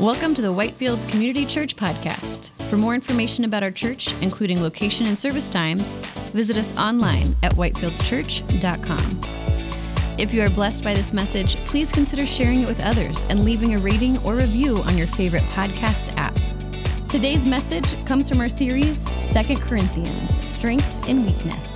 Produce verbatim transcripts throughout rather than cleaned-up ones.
Welcome to the Whitefields Community Church podcast. For more information about our church, including location and service times, visit us online at whitefields church dot com. If you are blessed by this message, please consider sharing it with others and leaving a rating or review on your favorite podcast app. Today's message comes from our series, Second Corinthians, Strength in Weakness.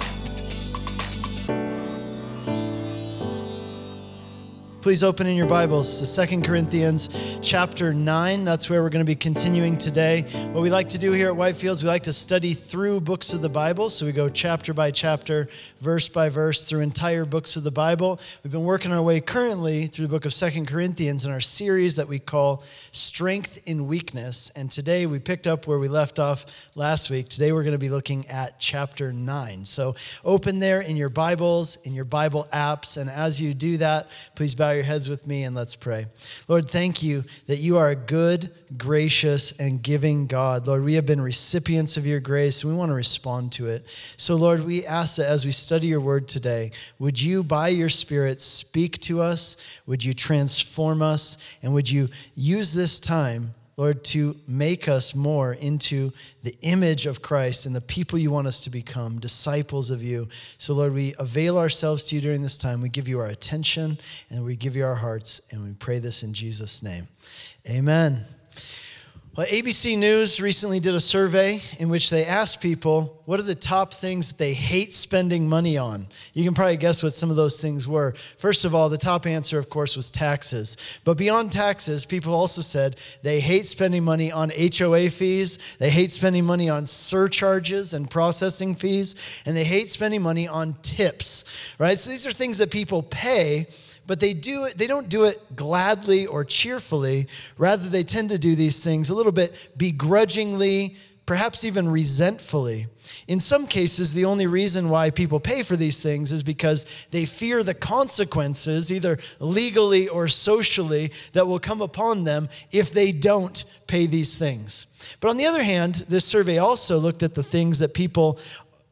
Please open in your Bibles to Second Corinthians chapter nine. That's where we're going to be continuing today. What we like to do here at Whitefields, we like to study through books of the Bible. So we go chapter by chapter, verse by verse, through entire books of the Bible. We've been working our way currently through the book of Second Corinthians in our series that we call Strength in Weakness. And today we picked up where we left off last week. Today we're going to be looking at chapter nine. So open there in your Bibles, in your Bible apps. And as you do that, please bow your heads with me and let's pray. Lord, thank you that you are a good, gracious, and giving God. Lord, we have been recipients of your grace and we want to respond to it. So Lord, we ask that as we study your word today, would you by your Spirit speak to us? Would you transform us? And would you use this time, Lord, to make us more into the image of Christ and the people you want us to become, disciples of you. So, Lord, we avail ourselves to you during this time. We give you our attention and we give you our hearts, and we pray this in Jesus' name. Amen. Well, A B C News recently did a survey in which they asked people, what are the top things that they hate spending money on? You can probably guess what some of those things were. First of all, the top answer, of course, was taxes. But beyond taxes, people also said they hate spending money on H O A fees, they hate spending money on surcharges and processing fees, and they hate spending money on tips, right? So these are things that people pay, but they do it, they don't do it gladly or cheerfully. Rather, they tend to do these things a little bit begrudgingly, perhaps even resentfully. In some cases, the only reason why people pay for these things is because they fear the consequences, either legally or socially, that will come upon them if they don't pay these things. But on the other hand, this survey also looked at the things that people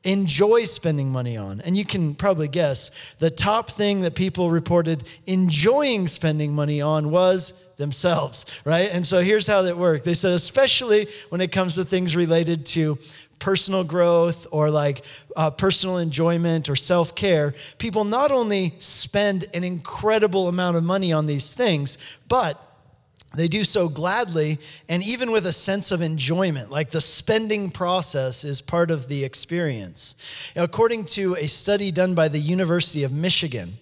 enjoy spending money on. And you can probably guess the top thing that people reported enjoying spending money on was themselves, right? And so here's how that worked. They said, especially when it comes to things related to personal growth or like uh, personal enjoyment or self-care, people not only spend an incredible amount of money on these things, but they do so gladly and even with a sense of enjoyment, like the spending process is part of the experience. Now, according to a study done by the University of Michigan,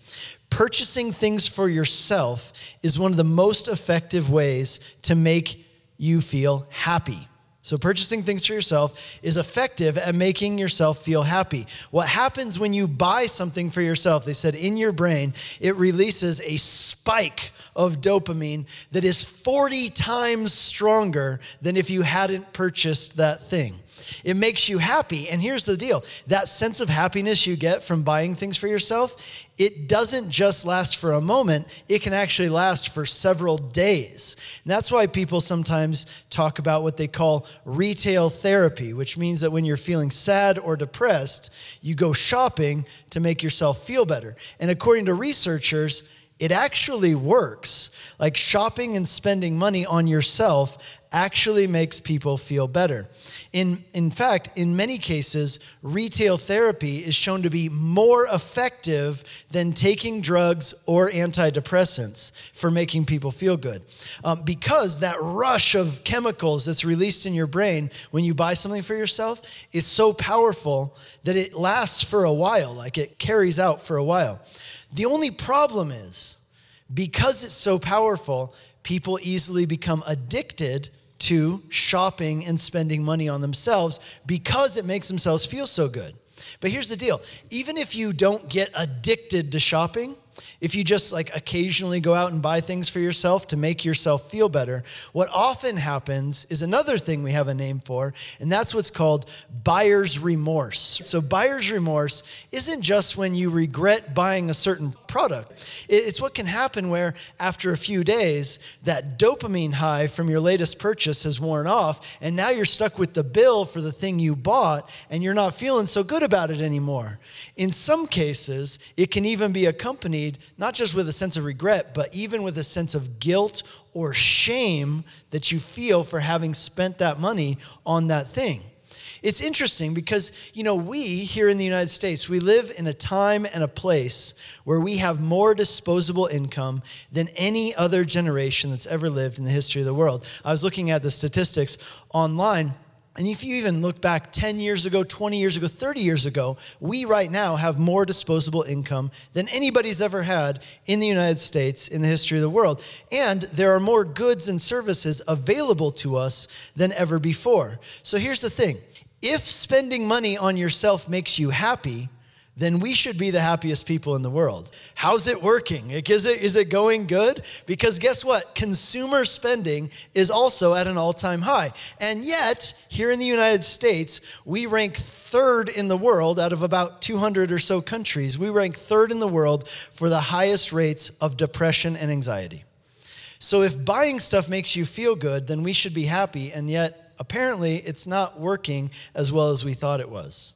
purchasing things for yourself is one of the most effective ways to make you feel happy. So purchasing things for yourself is effective at making yourself feel happy. What happens when you buy something for yourself, they said in your brain, it releases a spike of dopamine that is forty times stronger than if you hadn't purchased that thing. It makes you happy. And here's the deal. That sense of happiness you get from buying things for yourself, it doesn't just last for a moment. It can actually last for several days. And that's why people sometimes talk about what they call retail therapy, which means that when you're feeling sad or depressed, you go shopping to make yourself feel better. And according to researchers, it actually works. Like shopping and spending money on yourself actually makes people feel better. In in fact, in many cases, retail therapy is shown to be more effective than taking drugs or antidepressants for making people feel good. Um, because that rush of chemicals that's released in your brain when you buy something for yourself is so powerful that it lasts for a while, like it carries out for a while. The only problem is, because it's so powerful, people easily become addicted to shopping and spending money on themselves because it makes themselves feel so good. But here's the deal. Even if you don't get addicted to shopping, if you just like occasionally go out and buy things for yourself to make yourself feel better, what often happens is another thing we have a name for, and that's what's called buyer's remorse. So buyer's remorse isn't just when you regret buying a certain product. It's what can happen where after a few days, that dopamine high from your latest purchase has worn off, and now you're stuck with the bill for the thing you bought, and you're not feeling so good about it anymore. In some cases, it can even be accompanied not just with a sense of regret, but even with a sense of guilt or shame that you feel for having spent that money on that thing. It's interesting because, you know, we here in the United States, we live in a time and a place where we have more disposable income than any other generation that's ever lived in the history of the world. I was looking at the statistics online, and if you even look back ten years ago, twenty years ago, thirty years ago, we right now have more disposable income than anybody's ever had in the United States in the history of the world. And there are more goods and services available to us than ever before. So here's the thing. If spending money on yourself makes you happy, then we should be the happiest people in the world. How's it working? Is it, is it going good? Because guess what? Consumer spending is also at an all-time high. And yet, here in the United States, we rank third in the world out of about two hundred or so countries. We rank third in the world for the highest rates of depression and anxiety. So if buying stuff makes you feel good, then we should be happy, and yet apparently, it's not working as well as we thought it was.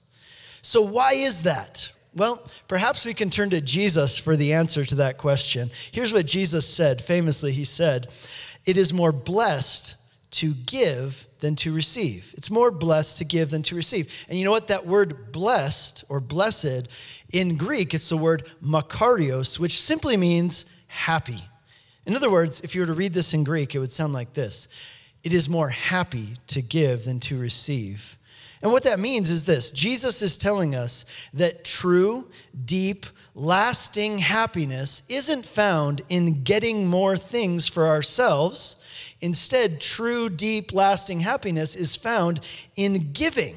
So why is that? Well, perhaps we can turn to Jesus for the answer to that question. Here's what Jesus said. Famously, he said, "It is more blessed to give than to receive." It's more blessed to give than to receive. And you know what? That word blessed or blessed in Greek, it's the word makarios, which simply means happy. In other words, if you were to read this in Greek, it would sound like this. It is more happy to give than to receive. And what that means is this. Jesus is telling us that true, deep, lasting happiness isn't found in getting more things for ourselves. Instead, true, deep, lasting happiness is found in giving.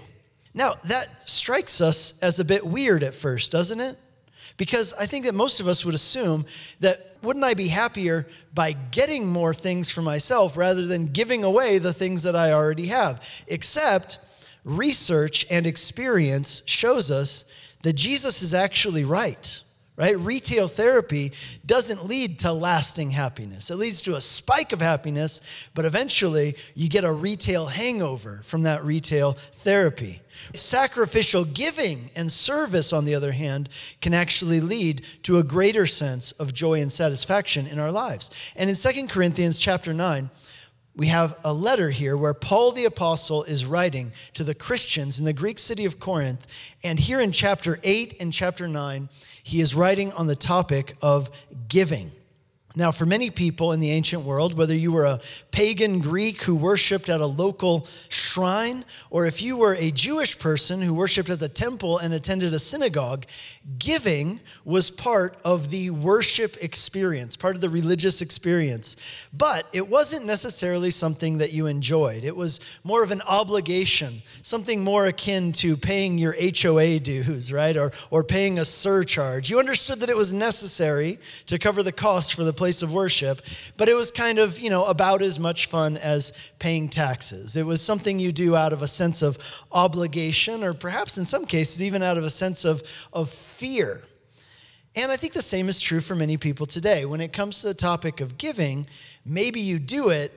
Now, that strikes us as a bit weird at first, doesn't it? Because I think that most of us would assume that, wouldn't I be happier by getting more things for myself rather than giving away the things that I already have? Except research and experience shows us that Jesus is actually right, right? Retail therapy doesn't lead to lasting happiness. It leads to a spike of happiness, but eventually you get a retail hangover from that retail therapy. Sacrificial giving and service, on the other hand, can actually lead to a greater sense of joy and satisfaction in our lives. And in Second Corinthians chapter nine, we have a letter here where Paul the apostle is writing to the Christians in the Greek city of Corinth. And here in chapter eight and chapter nine, he is writing on the topic of giving. Now, for many people in the ancient world, whether you were a pagan Greek who worshiped at a local shrine, or if you were a Jewish person who worshiped at the temple and attended a synagogue, giving was part of the worship experience, part of the religious experience. But it wasn't necessarily something that you enjoyed. It was more of an obligation, something more akin to paying your H O A dues, right? Or, or paying a surcharge. You understood that it was necessary to cover the cost for the place of worship, but it was kind of, you know, about as much fun as paying taxes. It was something you do out of a sense of obligation, or perhaps in some cases, even out of a sense of, of fear. And I think the same is true for many people today. When it comes to the topic of giving, maybe you do it,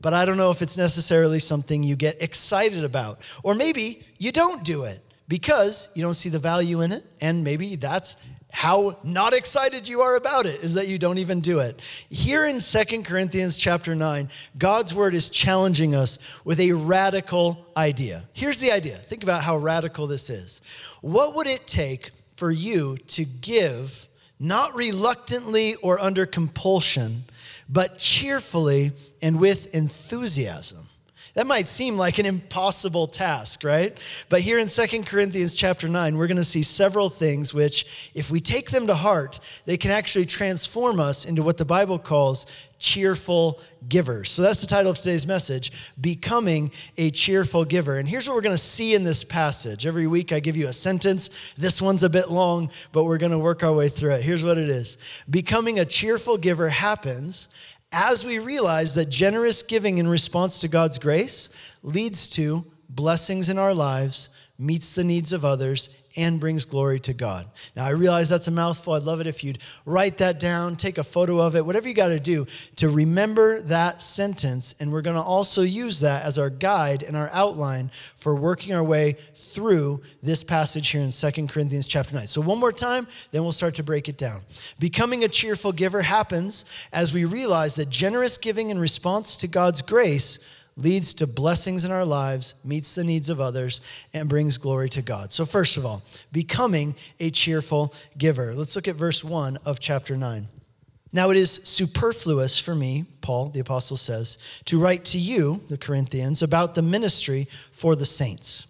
but I don't know if it's necessarily something you get excited about. Or maybe you don't do it because you don't see the value in it, and maybe that's how not excited you are about it, is that you don't even do it. Here in Second Corinthians chapter nine, God's word is challenging us with a radical idea. Here's the idea. Think about how radical this is. What would it take for you to give, not reluctantly or under compulsion, but cheerfully and with enthusiasm? That might seem like an impossible task, right? But here in Second Corinthians chapter nine, we're going to see several things which, if we take them to heart, they can actually transform us into what the Bible calls cheerful givers. So that's the title of today's message, Becoming a Cheerful Giver. And here's what we're going to see in this passage. Every week I give you a sentence. This one's a bit long, but we're going to work our way through it. Here's what it is. Becoming a cheerful giver happens as we realize that generous giving in response to God's grace leads to blessings in our lives, meets the needs of others, and brings glory to God. Now, I realize that's a mouthful. I'd love it if you'd write that down, take a photo of it, whatever you got to do to remember that sentence. And we're going to also use that as our guide and our outline for working our way through this passage here in Second Corinthians chapter nine. So one more time, then we'll start to break it down. Becoming a cheerful giver happens as we realize that generous giving in response to God's grace leads to blessings in our lives, meets the needs of others, and brings glory to God. So first of all, becoming a cheerful giver. Let's look at verse one of chapter nine. Now it is superfluous for me, Paul, the apostle says, to write to you, the Corinthians, about the ministry for the saints.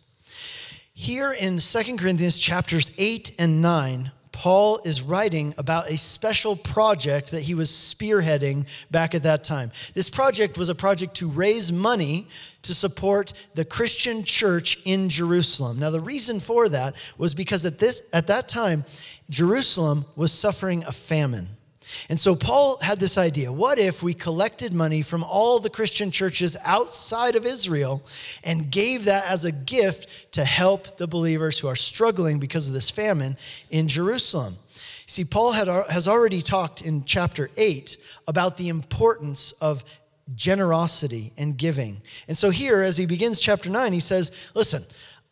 Here in Second Corinthians chapters eight and nine, Paul is writing about a special project that he was spearheading back at that time. This project was a project to raise money to support the Christian church in Jerusalem. Now, the reason for that was because at this at that time, Jerusalem was suffering a famine. And so Paul had this idea, what if we collected money from all the Christian churches outside of Israel and gave that as a gift to help the believers who are struggling because of this famine in Jerusalem? See, Paul had, has already talked in chapter eight about the importance of generosity and giving. And so here, as he begins chapter nine, he says, listen,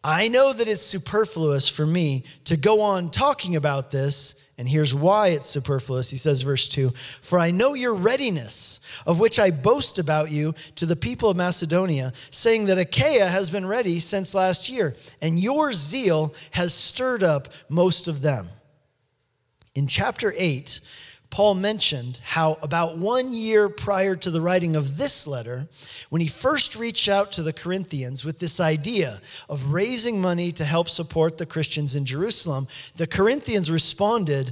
I know that it's superfluous for me to go on talking about this. And here's why it's superfluous. He says, verse two, for I know your readiness, of which I boast about you to the people of Macedonia, saying that Achaia has been ready since last year, and your zeal has stirred up most of them. In chapter eight, Paul mentioned how about one year prior to the writing of this letter, when he first reached out to the Corinthians with this idea of raising money to help support the Christians in Jerusalem, the Corinthians responded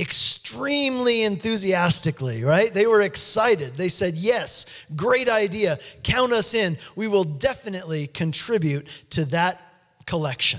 extremely enthusiastically, right? They were excited. They said, yes, great idea. Count us in. We will definitely contribute to that collection.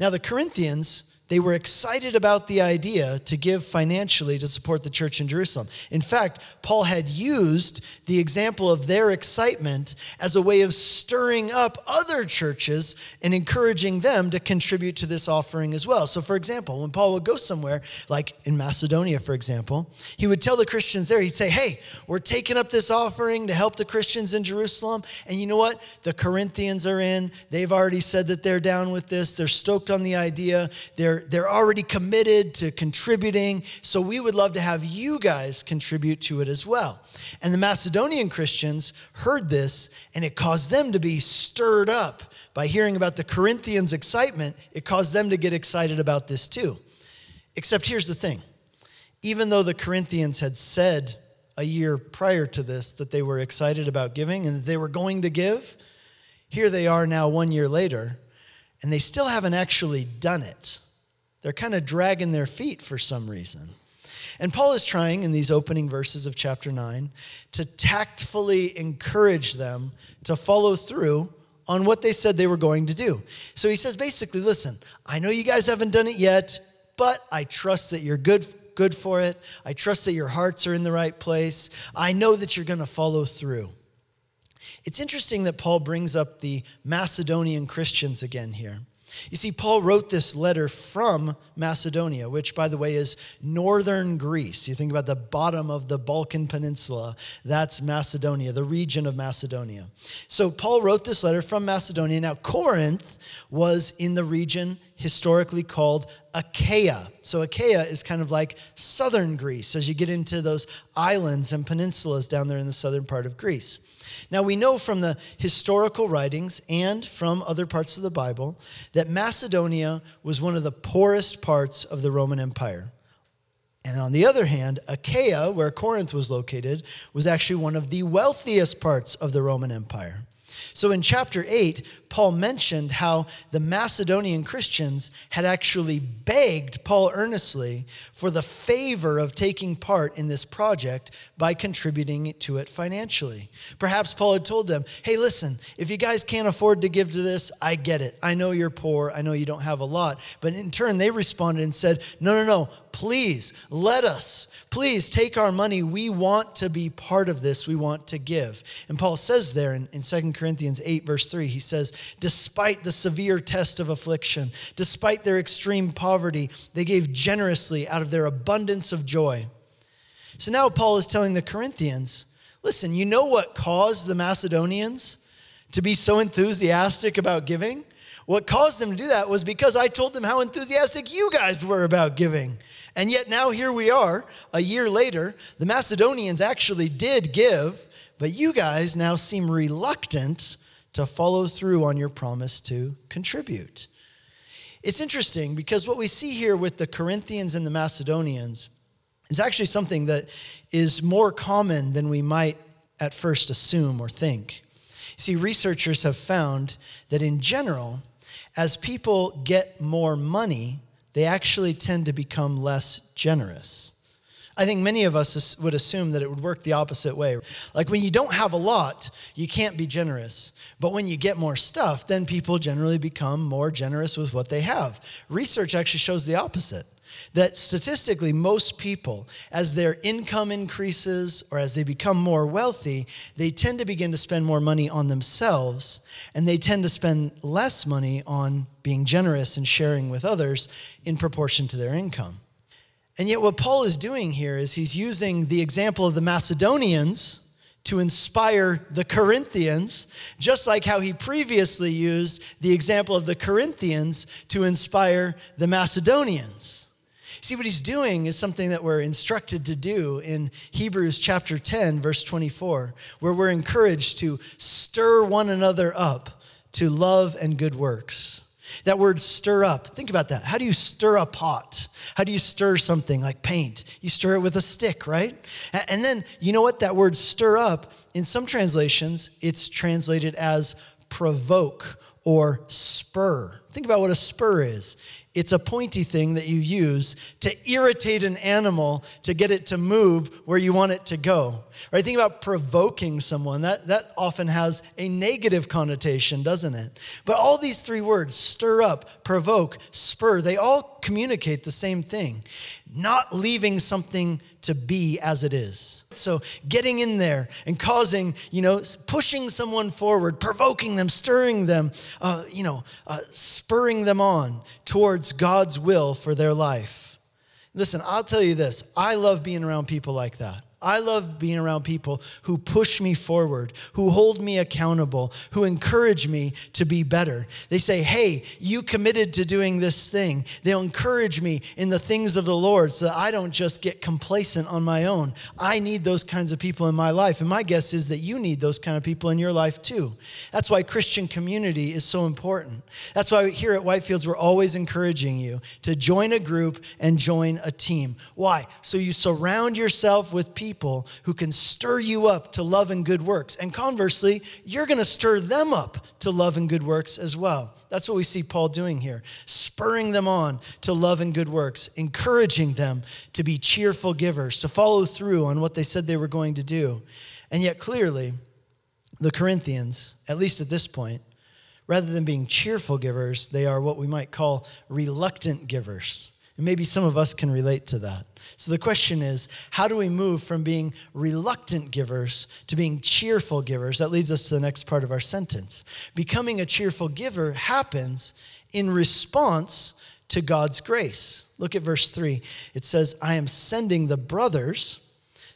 Now, the Corinthians, they were excited about the idea to give financially to support the church in Jerusalem. In fact, Paul had used the example of their excitement as a way of stirring up other churches and encouraging them to contribute to this offering as well. So, for example, when Paul would go somewhere, like in Macedonia, for example, he would tell the Christians there, he'd say, hey, we're taking up this offering to help the Christians in Jerusalem. And you know what? The Corinthians are in. They've already said that they're down with this. They're stoked on the idea. They're They're already committed to contributing, so we would love to have you guys contribute to it as well. And the Macedonian Christians heard this, and it caused them to be stirred up. By hearing about the Corinthians' excitement, it caused them to get excited about this too. Except here's the thing. Even though the Corinthians had said a year prior to this that they were excited about giving and that they were going to give, here they are now one year later, and they still haven't actually done it. They're kind of dragging their feet for some reason. And Paul is trying in these opening verses of chapter nine to tactfully encourage them to follow through on what they said they were going to do. So he says basically, listen, I know you guys haven't done it yet, but I trust that you're good, good for it. I trust that your hearts are in the right place. I know that you're going to follow through. It's interesting that Paul brings up the Macedonian Christians again here. You see, Paul wrote this letter from Macedonia, which, by the way, is northern Greece. You think about the bottom of the Balkan Peninsula. That's Macedonia, the region of Macedonia. So Paul wrote this letter from Macedonia. Now, Corinth was in the region historically called Achaia. So Achaia is kind of like southern Greece as you get into those islands and peninsulas down there in the southern part of Greece. Now, we know from the historical writings and from other parts of the Bible that Macedonia was one of the poorest parts of the Roman Empire. And on the other hand, Achaia, where Corinth was located, was actually one of the wealthiest parts of the Roman Empire. So in chapter eight, Paul mentioned how the Macedonian Christians had actually begged Paul earnestly for the favor of taking part in this project by contributing to it financially. Perhaps Paul had told them, hey, listen, if you guys can't afford to give to this, I get it. I know you're poor. I know you don't have a lot. But in turn, they responded and said, no, no, no. please let us, please take our money. We want to be part of this. We want to give. And Paul says there in, in Second Corinthians eight, verse three, he says, despite the severe test of affliction, despite their extreme poverty, they gave generously out of their abundance of joy. So now Paul is telling the Corinthians, listen, you know what caused the Macedonians to be so enthusiastic about giving? What caused them to do that was because I told them how enthusiastic you guys were about giving. And yet now here we are, a year later, the Macedonians actually did give, but you guys now seem reluctant to follow through on your promise to contribute. It's interesting because what we see here with the Corinthians and the Macedonians is actually something that is more common than we might at first assume or think. You see, researchers have found that in general, as people get more money, they actually tend to become less generous. I think many of us would assume that it would work the opposite way. Like when you don't have a lot, you can't be generous. But when you get more stuff, then people generally become more generous with what they have. Research actually shows the opposite. That statistically, most people, as their income increases or as they become more wealthy, they tend to begin to spend more money on themselves, and they tend to spend less money on being generous and sharing with others in proportion to their income. And yet what Paul is doing here is he's using the example of the Macedonians to inspire the Corinthians, just like how he previously used the example of the Corinthians to inspire the Macedonians. See, what he's doing is something that we're instructed to do in Hebrews chapter ten, verse twenty-four, where we're encouraged to stir one another up to love and good works. That word stir up, think about that. How do you stir a pot? How do you stir something like paint? You stir it with a stick, right? And then, you know what? That word stir up, in some translations, it's translated as provoke or spur. Think about what a spur is. It's a pointy thing that you use to irritate an animal to get it to move where you want it to go. Right? Think about provoking someone. That, that often has a negative connotation, doesn't it? But all these three words, stir up, provoke, spur, they all communicate the same thing. Not leaving something to be as it is. So getting in there and causing, you know, pushing someone forward, provoking them, stirring them, uh, you know, uh, spurring them on towards God's will for their life. Listen, I'll tell you this. I love being around people like that. I love being around people who push me forward, who hold me accountable, who encourage me to be better. They say, hey, you committed to doing this thing. They'll encourage me in the things of the Lord so that I don't just get complacent on my own. I need those kinds of people in my life. And my guess is that you need those kind of people in your life too. That's why Christian community is so important. That's why here at Whitefields, we're always encouraging you to join a group and join a team. Why? So you surround yourself with people People who can stir you up to love and good works. And conversely, you're going to stir them up to love and good works as well. That's what we see Paul doing here, spurring them on to love and good works, encouraging them to be cheerful givers, to follow through on what they said they were going to do. And yet clearly, the Corinthians, at least at this point, rather than being cheerful givers, they are what we might call reluctant givers. And maybe some of us can relate to that. So the question is, how do we move from being reluctant givers to being cheerful givers? That leads us to the next part of our sentence. Becoming a cheerful giver happens in response to God's grace. Look at verse three. It says, I am sending the brothers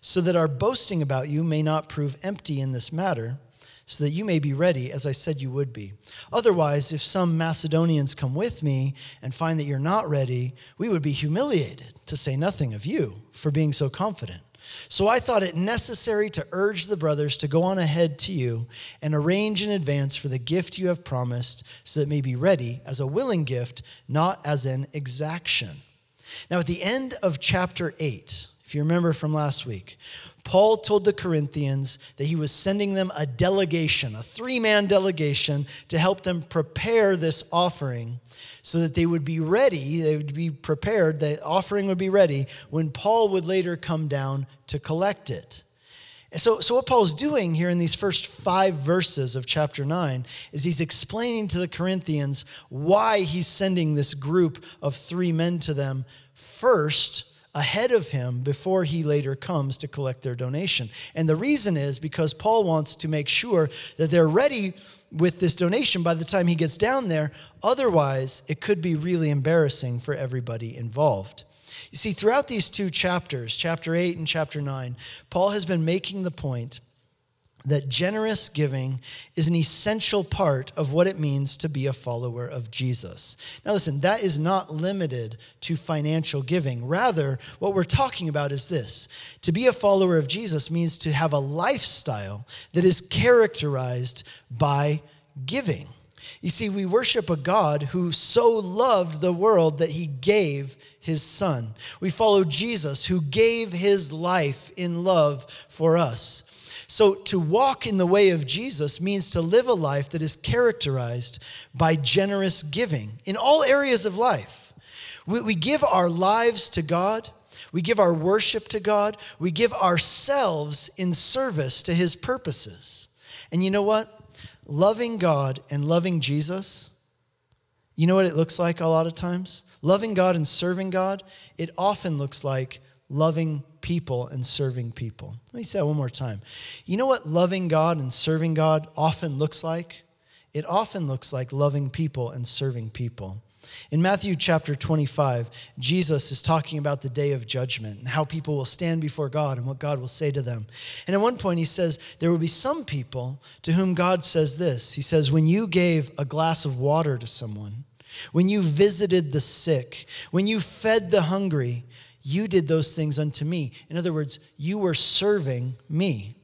so that our boasting about you may not prove empty in this matter, so that you may be ready, as I said you would be. Otherwise, if some Macedonians come with me and find that you're not ready, we would be humiliated, to say nothing of you, for being so confident. So I thought it necessary to urge the brothers to go on ahead to you and arrange in advance for the gift you have promised, so that it may be ready as a willing gift, not as an exaction. Now, at the end of chapter eight, if you remember from last week, Paul told the Corinthians that he was sending them a delegation, a three-man delegation, to help them prepare this offering so that they would be ready, they would be prepared, the offering would be ready when Paul would later come down to collect it. And so, so what Paul's doing here in these first five verses of chapter nine is he's explaining to the Corinthians why he's sending this group of three men to them first, ahead of him before he later comes to collect their donation. And the reason is because Paul wants to make sure that they're ready with this donation by the time he gets down there. Otherwise, it could be really embarrassing for everybody involved. You see, throughout these two chapters, chapter eight and chapter nine, Paul has been making the point that generous giving is an essential part of what it means to be a follower of Jesus. Now listen, that is not limited to financial giving. Rather, what we're talking about is this. To be a follower of Jesus means to have a lifestyle that is characterized by giving. You see, we worship a God who so loved the world that he gave his son. We follow Jesus, who gave his life in love for us. So to walk in the way of Jesus means to live a life that is characterized by generous giving in all areas of life. We, we give our lives to God. We give our worship to God. We give ourselves in service to his purposes. And you know what? Loving God and loving Jesus, you know what it looks like a lot of times? Loving God and serving God, it often looks like loving people and serving people. Let me say that one more time. You know what loving God and serving God often looks like? It often looks like loving people and serving people. In Matthew chapter twenty-five, Jesus is talking about the day of judgment and how people will stand before God and what God will say to them. And at one point he says, there will be some people to whom God says this. He says, when you gave a glass of water to someone, when you visited the sick, when you fed the hungry, you did those things unto me. In other words, you were serving me.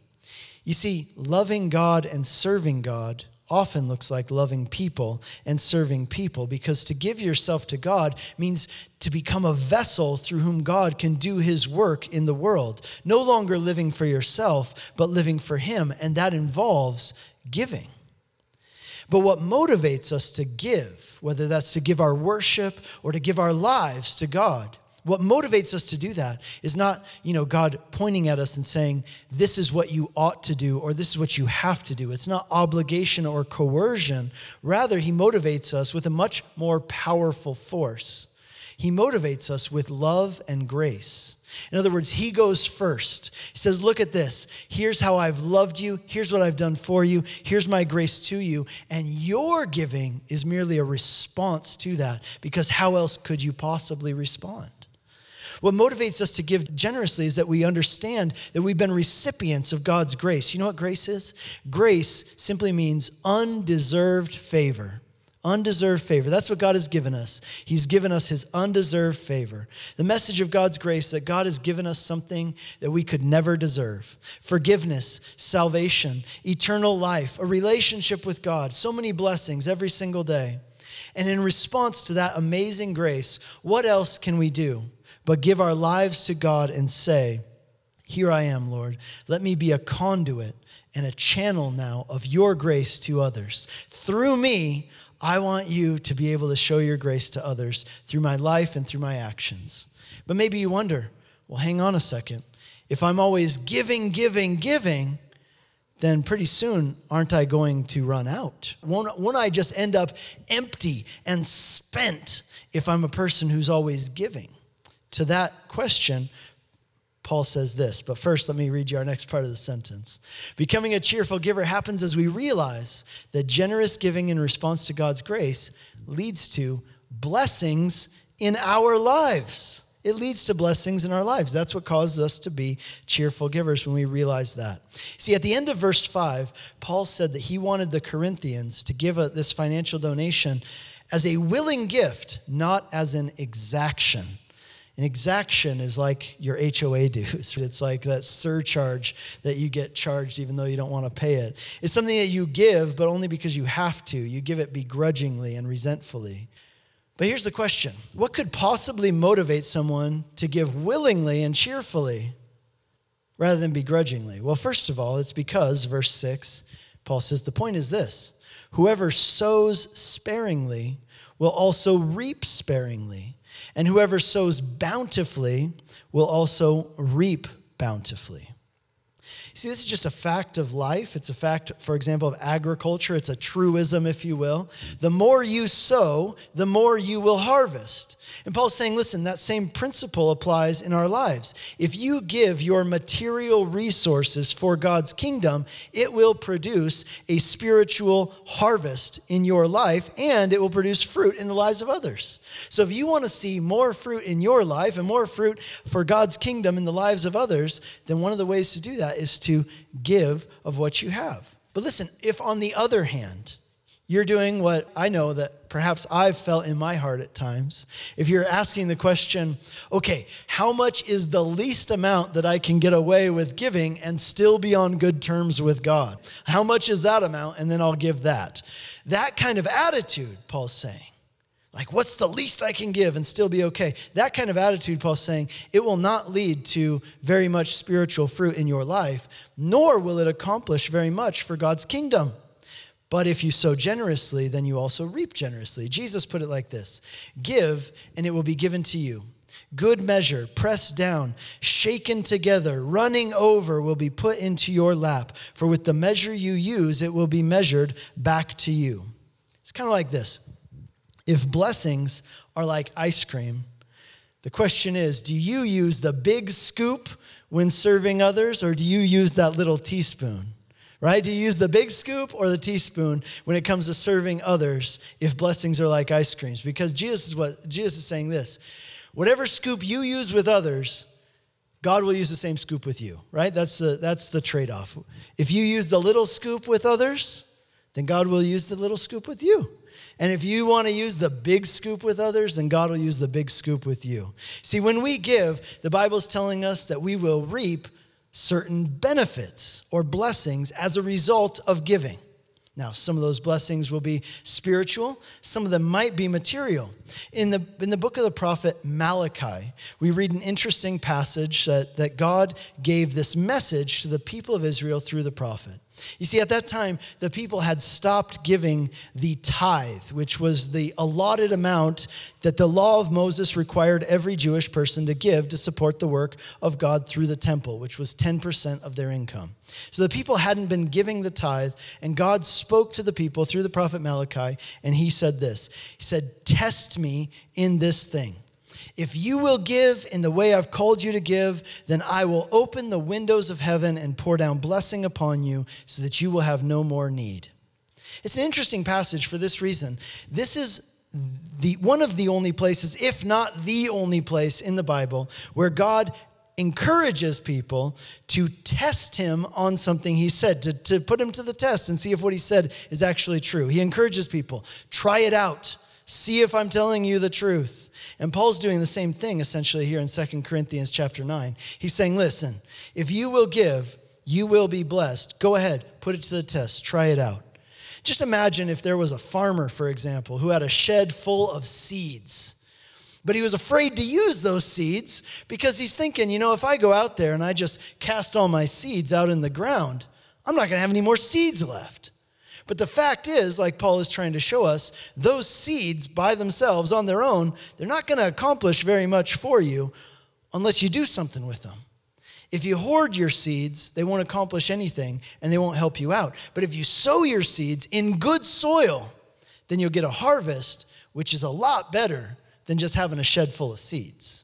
You see, loving God and serving God often looks like loving people and serving people, because to give yourself to God means to become a vessel through whom God can do his work in the world. No longer living for yourself, but living for him, and that involves giving. But what motivates us to give, whether that's to give our worship or to give our lives to God, what motivates us to do that is not, you know, God pointing at us and saying, this is what you ought to do, or this is what you have to do. It's not obligation or coercion. Rather, he motivates us with a much more powerful force. He motivates us with love and grace. In other words, he goes first. He says, look at this. Here's how I've loved you. Here's what I've done for you. Here's my grace to you. And your giving is merely a response to that, because how else could you possibly respond? What motivates us to give generously is that we understand that we've been recipients of God's grace. You know what grace is? Grace simply means undeserved favor. Undeserved favor. That's what God has given us. He's given us his undeserved favor. The message of God's grace, that God has given us something that we could never deserve. Forgiveness, salvation, eternal life, a relationship with God, so many blessings every single day. And in response to that amazing grace, what else can we do but give our lives to God and say, here I am, Lord. Let me be a conduit and a channel now of your grace to others. Through me, I want you to be able to show your grace to others through my life and through my actions. But maybe you wonder, well, hang on a second. If I'm always giving, giving, giving, then pretty soon, aren't I going to run out? Won't, won't I just end up empty and spent if I'm a person who's always giving? To that question, Paul says this, but first let me read you our next part of the sentence. Becoming a cheerful giver happens as we realize that generous giving in response to God's grace leads to blessings in our lives. It leads to blessings in our lives. That's what causes us to be cheerful givers, when we realize that. See, at the end of verse five, Paul said that he wanted the Corinthians to give a, this financial donation as a willing gift, not as an exaction. An exaction is like your H O A dues. It's like that surcharge that you get charged even though you don't want to pay it. It's something that you give, but only because you have to. You give it begrudgingly and resentfully. But here's the question. What could possibly motivate someone to give willingly and cheerfully rather than begrudgingly? Well, first of all, it's because, verse six, Paul says, the point is this. Whoever sows sparingly will also reap sparingly. And whoever sows bountifully will also reap bountifully. See, this is just a fact of life. It's a fact, for example, of agriculture. It's a truism, if you will. The more you sow, the more you will harvest. And Paul's saying, listen, that same principle applies in our lives. If you give your material resources for God's kingdom, it will produce a spiritual harvest in your life, and it will produce fruit in the lives of others. So if you want to see more fruit in your life and more fruit for God's kingdom in the lives of others, then one of the ways to do that is to give of what you have. But listen, if on the other hand, you're doing what I know that perhaps I've felt in my heart at times. If you're asking the question, okay, how much is the least amount that I can get away with giving and still be on good terms with God? How much is that amount? And then I'll give that. That kind of attitude, Paul's saying, like what's the least I can give and still be okay? That kind of attitude, Paul's saying, it will not lead to very much spiritual fruit in your life, nor will it accomplish very much for God's kingdom. But if you sow generously, then you also reap generously. Jesus put it like this: give, and it will be given to you. Good measure, pressed down, shaken together, running over will be put into your lap. For with the measure you use, it will be measured back to you. It's kind of like this. If blessings are like ice cream, the question is, do you use the big scoop when serving others, or do you use that little teaspoon? Right? Do you use the big scoop or the teaspoon when it comes to serving others if blessings are like ice creams? Because Jesus is, what, Jesus is saying this: whatever scoop you use with others, God will use the same scoop with you, right? That's the, that's the trade-off. If you use the little scoop with others, then God will use the little scoop with you. And if you want to use the big scoop with others, then God will use the big scoop with you. See, when we give, the Bible's telling us that we will reap certain benefits or blessings as a result of giving. Now, some of those blessings will be spiritual. Some of them might be material. In the, in the book of the prophet Malachi, we read an interesting passage that, that God gave this message to the people of Israel through the prophet. You see, at that time, the people had stopped giving the tithe, which was the allotted amount that the law of Moses required every Jewish person to give to support the work of God through the temple, which was ten percent of their income. So the people hadn't been giving the tithe, and God spoke to the people through the prophet Malachi, and he said this. He said, "Test me in this thing. If you will give in the way I've called you to give, then I will open the windows of heaven and pour down blessing upon you so that you will have no more need." It's an interesting passage for this reason. This is the one of the only places, if not the only place in the Bible, where God encourages people to test him on something he said, to, to put him to the test and see if what he said is actually true. He encourages people, try it out. See if I'm telling you the truth. And Paul's doing the same thing essentially here in Second Corinthians chapter nine. He's saying, listen, if you will give, you will be blessed. Go ahead, put it to the test, try it out. Just imagine if there was a farmer, for example, who had a shed full of seeds, but he was afraid to use those seeds because he's thinking, you know, if I go out there and I just cast all my seeds out in the ground, I'm not going to have any more seeds left. But the fact is, like Paul is trying to show us, those seeds by themselves, on their own, they're not going to accomplish very much for you unless you do something with them. If you hoard your seeds, they won't accomplish anything and they won't help you out. But if you sow your seeds in good soil, then you'll get a harvest, which is a lot better than just having a shed full of seeds.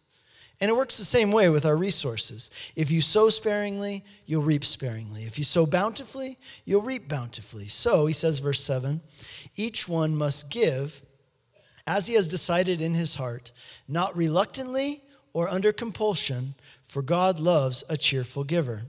And it works the same way with our resources. If you sow sparingly, you'll reap sparingly. If you sow bountifully, you'll reap bountifully. So, he says, verse seven, each one must give as he has decided in his heart, not reluctantly or under compulsion, for God loves a cheerful giver.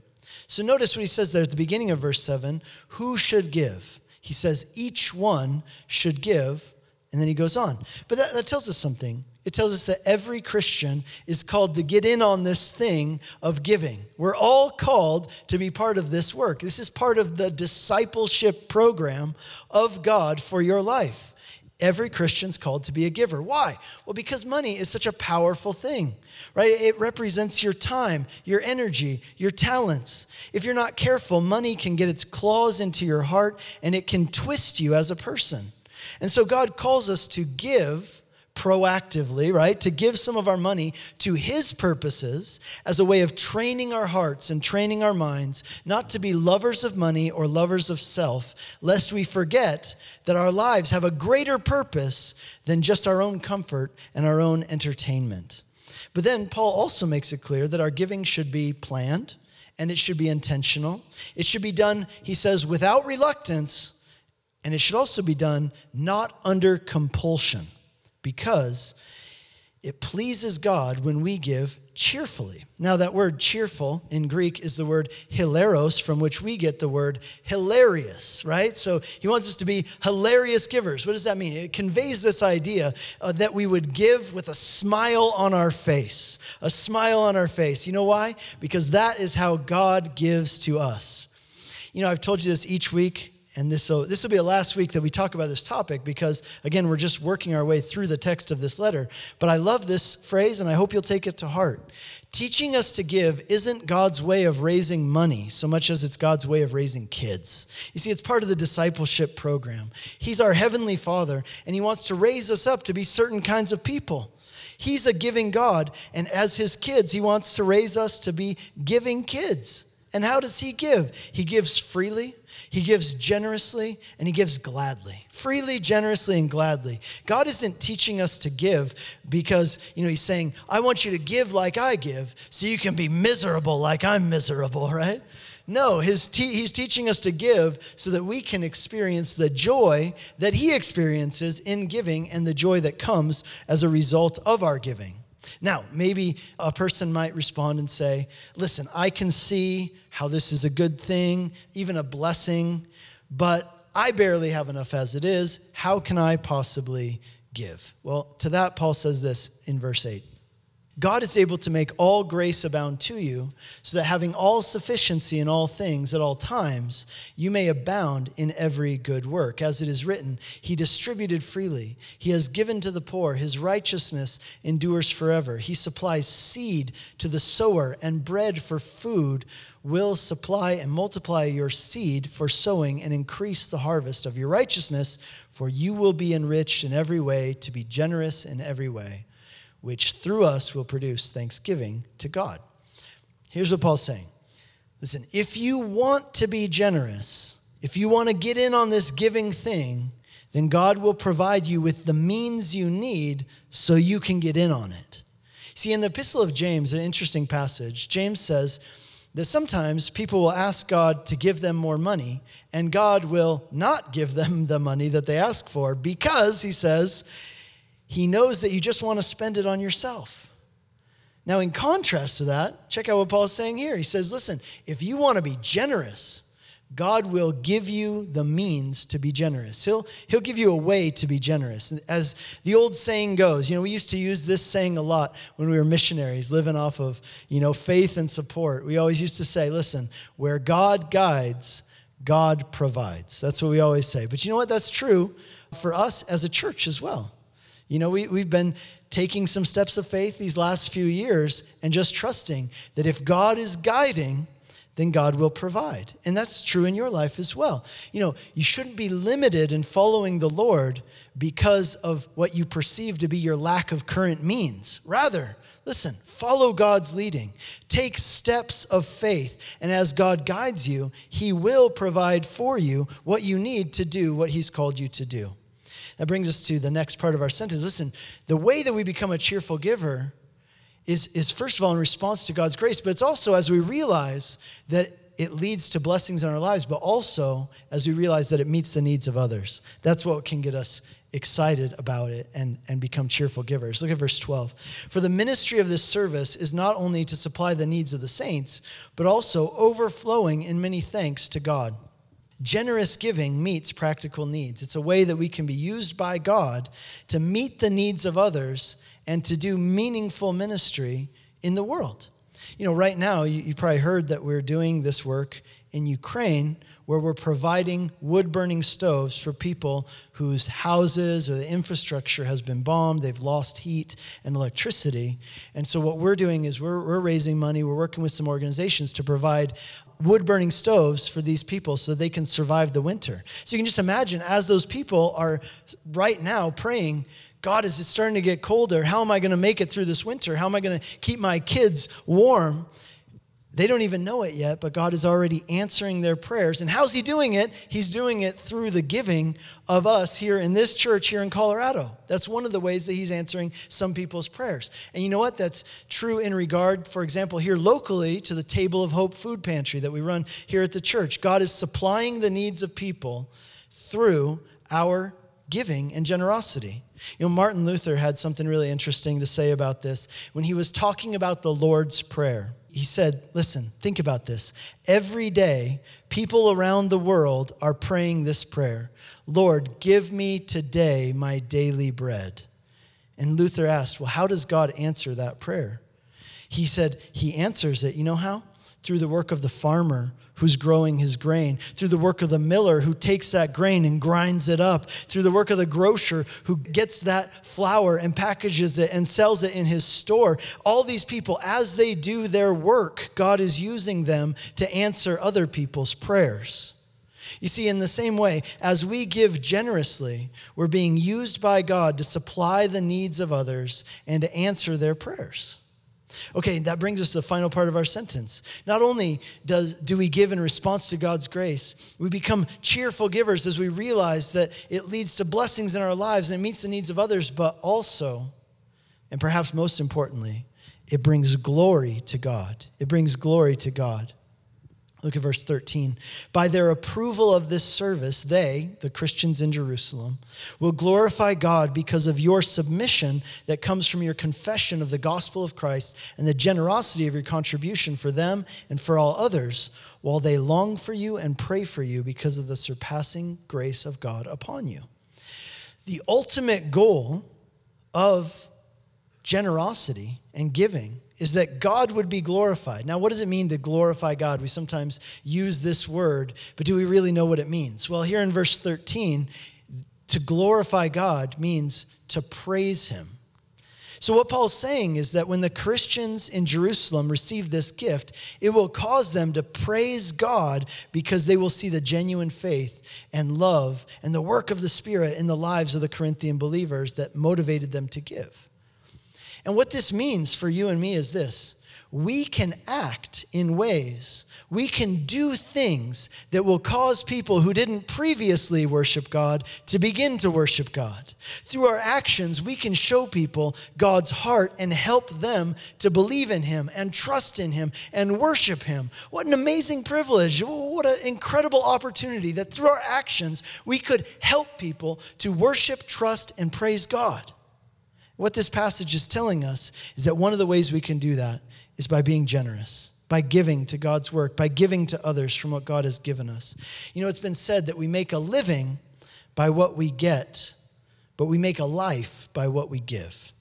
So notice what he says there at the beginning of verse seven, who should give? He says, each one should give, and then he goes on. But that, that tells us something. It tells us that every Christian is called to get in on this thing of giving. We're all called to be part of this work. This is part of the discipleship program of God for your life. Every Christian's called to be a giver. Why? Well, because money is such a powerful thing, right? It represents your time, your energy, your talents. If you're not careful, money can get its claws into your heart and it can twist you as a person. And so God calls us to give proactively, right, to give some of our money to his purposes as a way of training our hearts and training our minds not to be lovers of money or lovers of self, lest we forget that our lives have a greater purpose than just our own comfort and our own entertainment. But then Paul also makes it clear that our giving should be planned and it should be intentional. It should be done, he says, without reluctance, and it should also be done not under compulsion, because it pleases God when we give cheerfully. Now, that word cheerful in Greek is the word hilaros, from which we get the word hilarious, right? So he wants us to be hilarious givers. What does that mean? It conveys this idea uh, that we would give with a smile on our face, a smile on our face. You know why? Because that is how God gives to us. You know, I've told you this each week, and this will, this will be the last week that we talk about this topic because, again, we're just working our way through the text of this letter. But I love this phrase, and I hope you'll take it to heart. Teaching us to give isn't God's way of raising money so much as it's God's way of raising kids. You see, it's part of the discipleship program. He's our heavenly Father, and he wants to raise us up to be certain kinds of people. He's a giving God, and as his kids, he wants to raise us to be giving kids. And how does he give? He gives freely. He gives generously, and he gives gladly. Freely, generously, and gladly. God isn't teaching us to give because, you know, he's saying, I want you to give like I give so you can be miserable like I'm miserable, right? No, his te- he's teaching us to give so that we can experience the joy that he experiences in giving and the joy that comes as a result of our giving. Now, maybe a person might respond and say, listen, I can see how this is a good thing, even a blessing, but I barely have enough as it is. How can I possibly give? Well, to that, Paul says this in verse eight. God is able to make all grace abound to you, so that having all sufficiency in all things at all times, you may abound in every good work. As it is written, he distributed freely. He has given to the poor. His righteousness endures forever. He supplies seed to the sower and bread for food, will supply and multiply your seed for sowing and increase the harvest of your righteousness, for you will be enriched in every way to be generous in every way, which through us will produce thanksgiving to God. Here's what Paul's saying. Listen, if you want to be generous, if you want to get in on this giving thing, then God will provide you with the means you need so you can get in on it. See, in the Epistle of James, an interesting passage, James says that sometimes people will ask God to give them more money, and God will not give them the money that they ask for because, he says, he knows that you just want to spend it on yourself. Now, in contrast to that, check out what Paul's saying here. He says, listen, if you want to be generous, God will give you the means to be generous. He'll, he'll give you a way to be generous. As the old saying goes, you know, we used to use this saying a lot when we were missionaries, living off of, you know, faith and support. We always used to say, listen, where God guides, God provides. That's what we always say. But you know what? That's true for us as a church as well. You know, we, we've been taking some steps of faith these last few years and just trusting that if God is guiding, then God will provide. And that's true in your life as well. You know, you shouldn't be limited in following the Lord because of what you perceive to be your lack of current means. Rather, listen, follow God's leading. Take steps of faith. And as God guides you, he will provide for you what you need to do what he's called you to do. That brings us to the next part of our sentence. Listen, the way that we become a cheerful giver is, is first of all, in response to God's grace, but it's also as we realize that it leads to blessings in our lives, but also as we realize that it meets the needs of others. That's what can get us excited about it and, and become cheerful givers. Look at verse twelve. For the ministry of this service is not only to supply the needs of the saints, but also overflowing in many thanks to God. Generous giving meets practical needs. It's a way that we can be used by God to meet the needs of others and to do meaningful ministry in the world. You know, right now, you, you probably heard that we're doing this work in Ukraine, where we're providing wood-burning stoves for people whose houses or the infrastructure has been bombed, they've lost heat and electricity. And so what we're doing is we're, we're raising money, we're working with some organizations to provide wood-burning stoves for these people so they can survive the winter. So you can just imagine as those people are right now praying, God, is it starting to get colder? How am I going to make it through this winter? How am I going to keep my kids warm? They don't even know it yet, but God is already answering their prayers. And how's he doing it? He's doing it through the giving of us here in this church here in Colorado. That's one of the ways that he's answering some people's prayers. And you know what? That's true in regard, for example, here locally to the Table of Hope Food Pantry that we run here at the church. God is supplying the needs of people through our giving and generosity. You know, Martin Luther had something really interesting to say about this when he was talking about the Lord's Prayer. He said, listen, think about this. Every day, people around the world are praying this prayer. Lord, give me today my daily bread. And Luther asked, well, how does God answer that prayer? He said, he answers it, you know how? Through the work of the farmer who's growing his grain, through the work of the miller who takes that grain and grinds it up, through the work of the grocer who gets that flour and packages it and sells it in his store. All these people, as they do their work, God is using them to answer other people's prayers. You see, in the same way, as we give generously, we're being used by God to supply the needs of others and to answer their prayers. Okay, that brings us to the final part of our sentence. Not only does do we give in response to God's grace, we become cheerful givers as we realize that it leads to blessings in our lives and it meets the needs of others, but also, and perhaps most importantly, it brings glory to God. It brings glory to God. Look at verse thirteen. By their approval of this service, they, the Christians in Jerusalem, will glorify God because of your submission that comes from your confession of the gospel of Christ and the generosity of your contribution for them and for all others, while they long for you and pray for you because of the surpassing grace of God upon you. The ultimate goal of generosity and giving is that God would be glorified. Now, what does it mean to glorify God? We sometimes use this word, but do we really know what it means? Well, here in verse thirteen, to glorify God means to praise him. So what Paul's saying is that when the Christians in Jerusalem receive this gift, it will cause them to praise God because they will see the genuine faith and love and the work of the Spirit in the lives of the Corinthian believers that motivated them to give. And what this means for you and me is this. We can act in ways, we can do things that will cause people who didn't previously worship God to begin to worship God. Through our actions, we can show people God's heart and help them to believe in him and trust in him and worship him. What an amazing privilege. What an incredible opportunity that through our actions, we could help people to worship, trust, and praise God. What this passage is telling us is that one of the ways we can do that is by being generous, by giving to God's work, by giving to others from what God has given us. You know, it's been said that we make a living by what we get, but we make a life by what we give.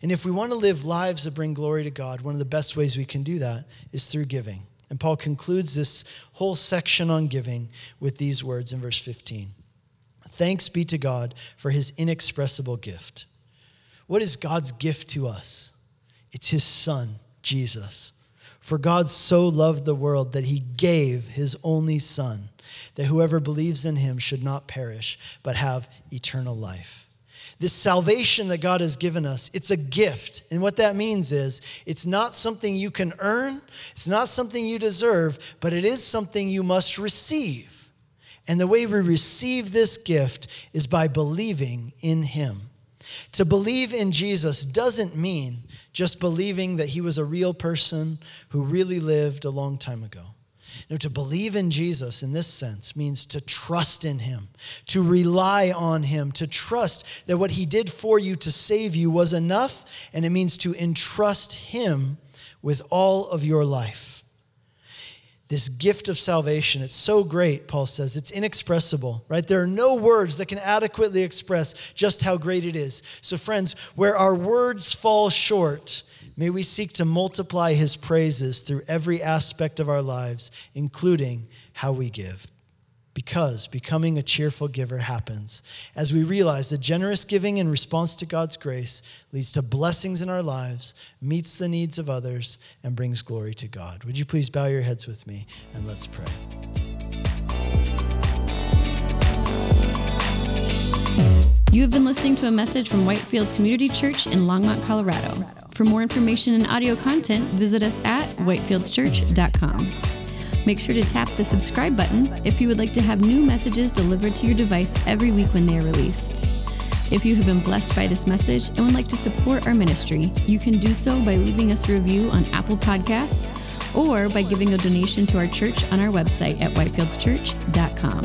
And if we want to live lives that bring glory to God, one of the best ways we can do that is through giving. And Paul concludes this whole section on giving with these words in verse fifteen. Thanks be to God for his inexpressible gift. What is God's gift to us? It's his son, Jesus. For God so loved the world that he gave his only son, that whoever believes in him should not perish, but have eternal life. This salvation that God has given us, it's a gift. And what that means is it's not something you can earn. It's not something you deserve, but it is something you must receive. And the way we receive this gift is by believing in him. To believe in Jesus doesn't mean just believing that he was a real person who really lived a long time ago. No, to believe in Jesus in this sense means to trust in him, to rely on him, to trust that what he did for you to save you was enough, and it means to entrust him with all of your life. This gift of salvation, it's so great, Paul says. It's inexpressible, right? There are no words that can adequately express just how great it is. So friends, where our words fall short, may we seek to multiply his praises through every aspect of our lives, including how we give. Because becoming a cheerful giver happens as we realize that generous giving in response to God's grace leads to blessings in our lives, meets the needs of others, and brings glory to God. Would you please bow your heads with me and let's pray. You have been listening to a message from Whitefields Community Church in Longmont, Colorado. For more information and audio content, visit us at whitefields church dot com. Make sure to tap the subscribe button if you would like to have new messages delivered to your device every week when they are released. If you have been blessed by this message and would like to support our ministry, you can do so by leaving us a review on Apple Podcasts or by giving a donation to our church on our website at whitefields church dot com.